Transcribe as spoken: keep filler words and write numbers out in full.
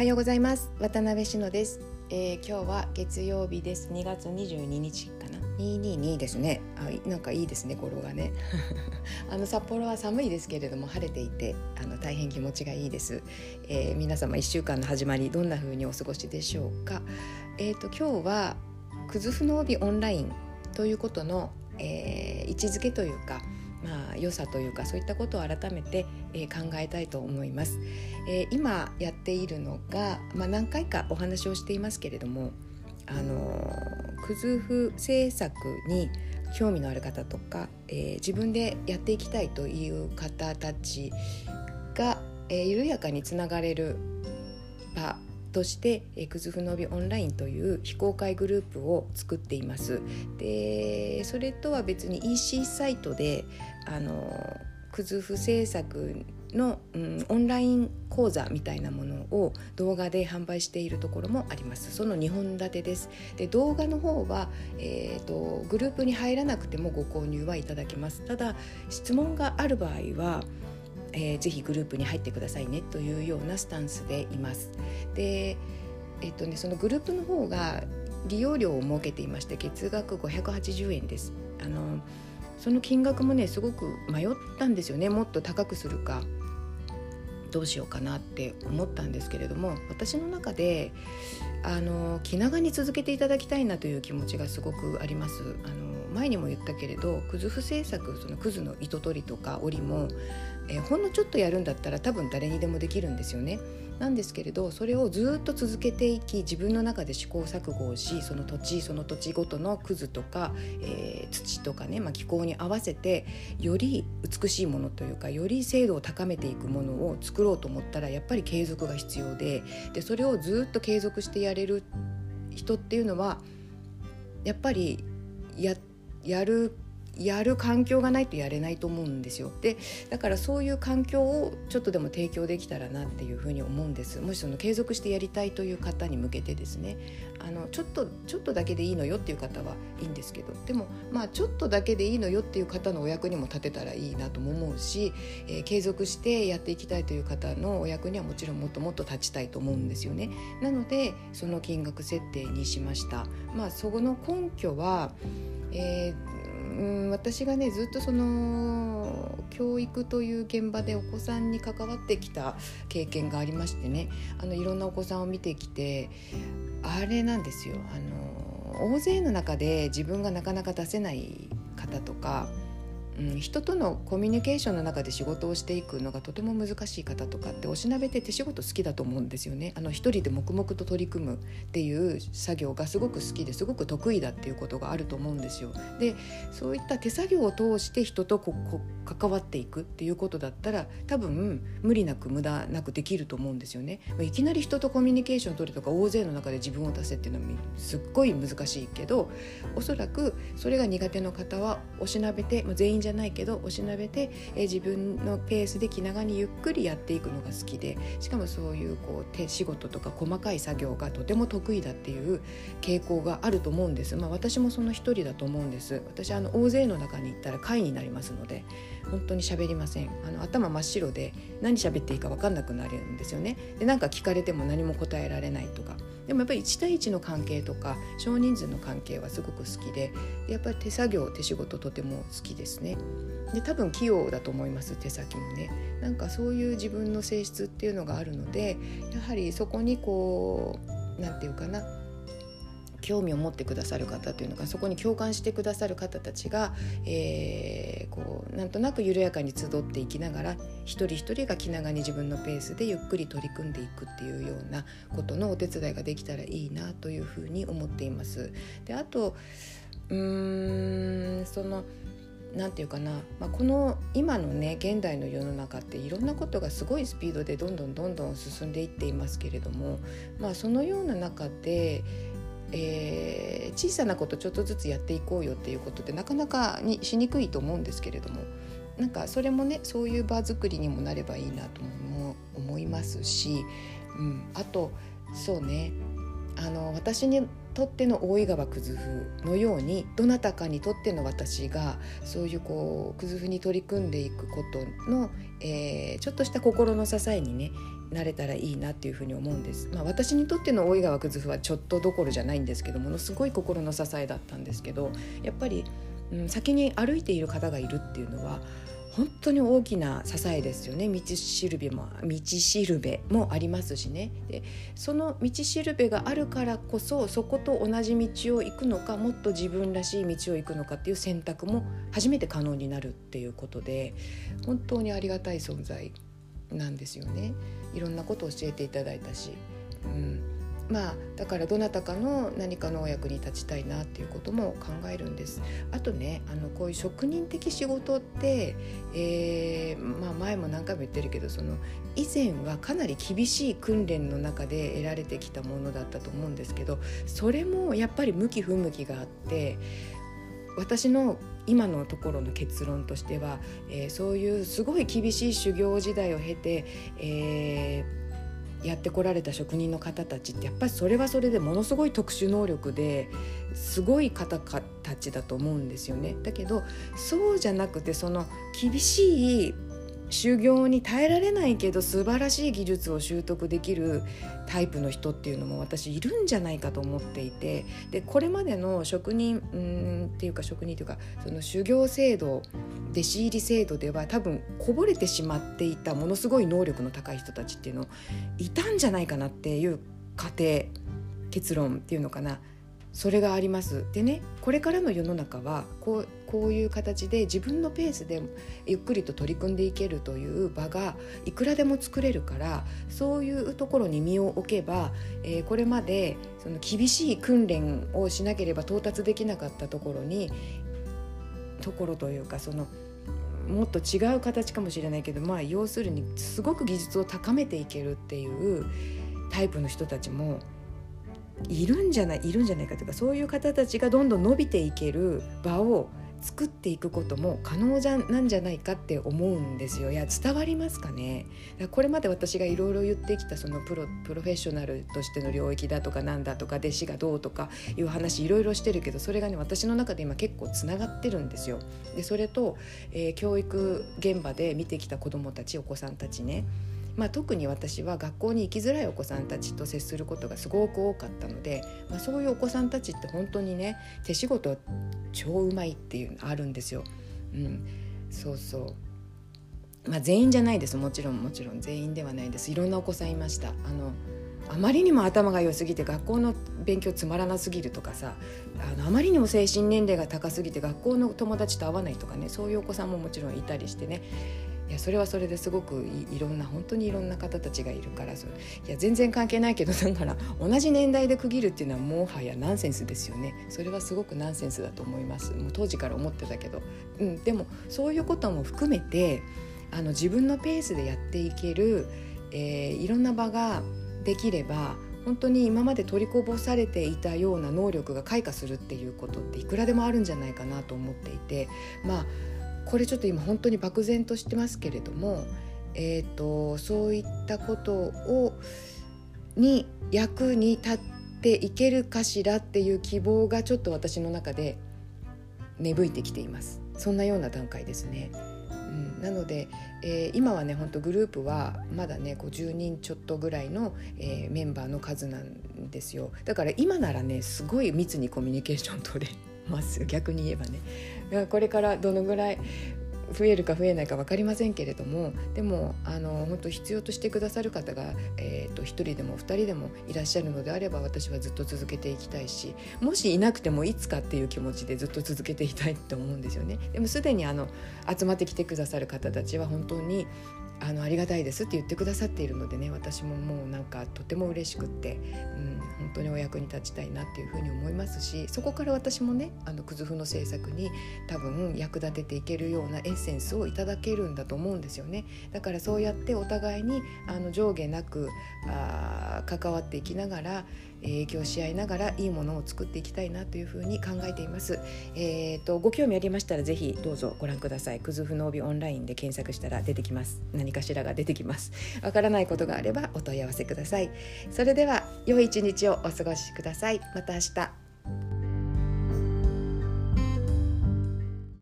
おはようございます。渡辺志乃です。えー、今日は月曜日です。にがつにじゅうににちかな、にひゃくにじゅうにですね。あ、なんかいいですね、語呂がねあの札幌は寒いですけれども晴れていて、あの大変気持ちがいいです。えー、皆様いっしゅうかんの始まりどんな風にお過ごしでしょうか。えー、と今日はくずふの帯オンラインということの、えー、位置づけというか、まあ、良さというか、そういったことを改めて、えー、考えたいと思います。えー、今やっているのが、まあ、何回かお話をしていますけれども、あのー、くずふ制作に興味のある方とか、えー、自分でやっていきたいという方たちが、えー、緩やかにつながれる場として、えー、くずふの帯オンラインという非公開グループを作っています。で、それとは別に イーシー サイトで、あのくずふ制作の、うん、オンライン講座みたいなものを動画で販売しているところもあります。そのにほん立てです。で、動画の方は、えーと、グループに入らなくてもご購入はいただけます。ただ質問がある場合はえー、ぜひグループに入ってくださいねというようなスタンスでいます。で、えっとね、そのグループの方が利用料を設けていまして、月額ごひゃくはちじゅうえんです。あのその金額もね、すごく迷ったんですよね。もっと高くするかどうしようかなって思ったんですけれども、私の中であの気長に続けていただきたいなという気持ちがすごくあります。あの前にも言ったけれど、くずふ制作、そのくずの糸取りとか織りも、えー、ほんのちょっとやるんだったら多分誰にでもできるんですよね。なんですけれど、それをずっと続けていき、自分の中で試行錯誤をし、その土地その土地ごとのくずとか、えー、土とかね、まあ、気候に合わせてより美しいものというか、より精度を高めていくものを作ろうと思ったら、やっぱり継続が必要 で, でそれをずっと継続してやれる人っていうのは、やっぱりやってやるやる環境がないとやれないと思うんですよ。で、だからそういう環境をちょっとでも提供できたらなっていうふうに思うんです。もしその継続してやりたいという方に向けてですね、あのちょっとちょっとだけでいいのよっていう方はいいんですけど、でもまあちょっとだけでいいのよっていう方のお役にも立てたらいいなとも思うし、えー、継続してやっていきたいという方のお役にはもちろんもっともっと立ちたいと思うんですよね。なのでその金額設定にしました。まあそこの根拠は、えー、うん私がねずっとその教育という現場でお子さんに関わってきた経験がありましてね、あのいろんなお子さんを見てきて、あれなんですよ、あの大勢の中で自分がなかなか出せない方とか、うん、人とのコミュニケーションの中で仕事をしていくのがとても難しい方とかって、おしなべて手仕事好きだと思うんですよね。あの一人で黙々と取り組むっていう作業がすごく好きで、すごく得意だっていうことがあると思うんですよ。で、そういった手作業を通して人とここ関わっていくっていうことだったら、多分無理なく無駄なくできると思うんですよね。いきなり人とコミュニケーション取るとか、大勢の中で自分を出せっていうのはすっごい難しいけど、おそらくそれが苦手の方はおしなべて、まあ、全員じゃないけどおしなべて、え自分のペースで気長にゆっくりやっていくのが好きで、しかもそういうこう手仕事とか細かい作業がとても得意だっていう傾向があると思うんです。まあ、私もその一人だと思うんです。私あの大勢の中に行ったら会になりますので、本当に喋りません。あの頭真っ白で何喋っていいか分かんなくなるんですよね。で、なんか聞かれても何も答えられないとか。でもやっぱりいち対いちの関係とか少人数の関係はすごく好きで、やっぱり手作業手仕事とても好きですね。で、多分器用だと思います、手先もね。なんかそういう自分の性質っていうのがあるので、やはりそこにこうなんていうかな、興味を持ってくださる方というのが、そこに共感してくださる方たちが、えー、こうなんとなく緩やかに集っていきながら、一人一人が気長に自分のペースでゆっくり取り組んでいくっていうようなことのお手伝いができたらいいなというふうに思っています。で、あとうーんそのなんていうかな、まあ、この今のね現代の世の中っていろんなことがすごいスピードでどんどんどんどん進んでいっていますけれども、まあ、そのような中でえー、小さなことちょっとずつやっていこうよっていうことってなかなかにしにくいと思うんですけれども、なんかそれもね、そういう場作りにもなればいいなとも思いますし、うん、あとそうね、あの私にとっての大井川くずふのように、どなたかにとっての私がそういうこうくずふに取り組んでいくことの、えー、ちょっとした心の支えにねなれたらいいなっていうふうに思うんです。まあ、私にとっての大井川くずふはちょっとどころじゃないんですけど、ものすごい心の支えだったんですけど、やっぱり、うん、先に歩いている方がいるっていうのは本当に大きな支えですよね。道しるべも道しるべもありますしね。で、その道しるべがあるからこそ、そこと同じ道を行くのか、もっと自分らしい道を行くのかっていう選択も初めて可能になるっていうことで、本当にありがたい存在なんですよね。いろんなことを教えていただいたし、うん、まあだからどなたかの何かのお役に立ちたいなっていうことも考えるんです。あとね、あのこういう職人的仕事って、えーまあ、前も何回も言ってるけど、その以前はかなり厳しい訓練の中で得られてきたものだったと思うんですけど、それもやっぱり向き不向きがあって、私の今のところの結論としては、えー、そういうすごい厳しい修行時代を経て、えー、やってこられた職人の方たちって、やっぱりそれはそれでものすごい特殊能力ですごい方たちだと思うんですよね。だけどそうじゃなくて、その厳しい修行に耐えられないけど素晴らしい技術を習得できるタイプの人っていうのも私いるんじゃないかと思っていて、でこれまでの職人うーんっていうか職人というかその修行制度、弟子入り制度では多分こぼれてしまっていたものすごい能力の高い人たちっていうのいたんじゃないかなっていう過程、結論っていうのかな、それがあります。でね、これからの世の中はこう、こういう形で自分のペースでゆっくりと取り組んでいけるという場がいくらでも作れるから、そういうところに身を置けば、えー、これまでその厳しい訓練をしなければ到達できなかったところにところというか、そのもっと違う形かもしれないけど、まあ要するにすごく技術を高めていけるっていうタイプの人たちもいるんじゃない、いるんじゃないかというか、そういう方たちがどんどん伸びていける場を作っていくことも可能じゃなんじゃないかって思うんですよ。いや、伝わりますかね。だからこれまで私がいろいろ言ってきたそのプロ、プロフェッショナルとしての領域だとかなんだとか弟子がどうとかいう話いろいろしてるけど、それがね私の中で今結構つながってるんですよ。でそれと、えー、教育現場で見てきた子どもたち、お子さんたちね、まあ、特に私は学校に行きづらいお子さんたちと接することがすごく多かったので、まあ、そういうお子さんたちって本当にね手仕事超うまいっていうのあるんですよ、うん、そうそう、まあ、全員じゃないです、もちろんもちろん全員ではないです。いろんなお子さんいました。あのあまりにも頭が良すぎて学校の勉強つまらなすぎるとかさ、あのあまりにも精神年齢が高すぎて学校の友達と会わないとかね、そういうお子さんももちろんいたりしてね、いやそれはそれですごく い, いろんな本当にいろんな方たちがいるから、それいや全然関係ないけど、だから同じ年代で区切るっていうのはもはやナンセンスですよね。それはすごくナンセンスだと思います。もう当時から思ってたけど、うん、でもそういうことも含めてあの自分のペースでやっていける、えー、いろんな場ができれば、本当に今まで取りこぼされていたような能力が開花するっていうことっていくらでもあるんじゃないかなと思っていて、まあこれちょっと今本当に漠然としてますけれども、えーと、そういったことをに役に立っていけるかしらっていう希望がちょっと私の中で芽吹いてきています。そんなような段階ですね、うん、なので、えー、今はね本当グループはまだねごじゅうにんちょっとぐらいの、えー、メンバーの数なんですよ。だから今ならねすごい密にコミュニケーション取れます。逆に言えばね、これからどのぐらい増えるか増えないか分かりませんけれども、でもあの本当必要としてくださる方が、えーと、一人でも二人でもいらっしゃるのであれば、私はずっと続けていきたいし、もしいなくてもいつかっていう気持ちでずっと続けていきたいと思うんですよね。でもすでにあの集まってきてくださる方たちは本当にあのありがたいですって言ってくださっているのでね、私ももうなんかとても嬉しくって、うん、本当にお役に立ちたいなっていうふうに思いますし、そこから私もねあのくずふの制作に多分役立てていけるようなエッセンスをいただけるんだと思うんですよね。だからそうやってお互いにあの上下なくあ関わっていきながら、影響し合いながらいいものを作っていきたいなというふうに考えています。えー、とご興味ありましたらぜひどうぞご覧ください。くずふの帯オンラインで検索したら出てきます。何かしらが出てきます。わからないことがあればお問い合わせください。それでは良い一日をお過ごしください。また明日。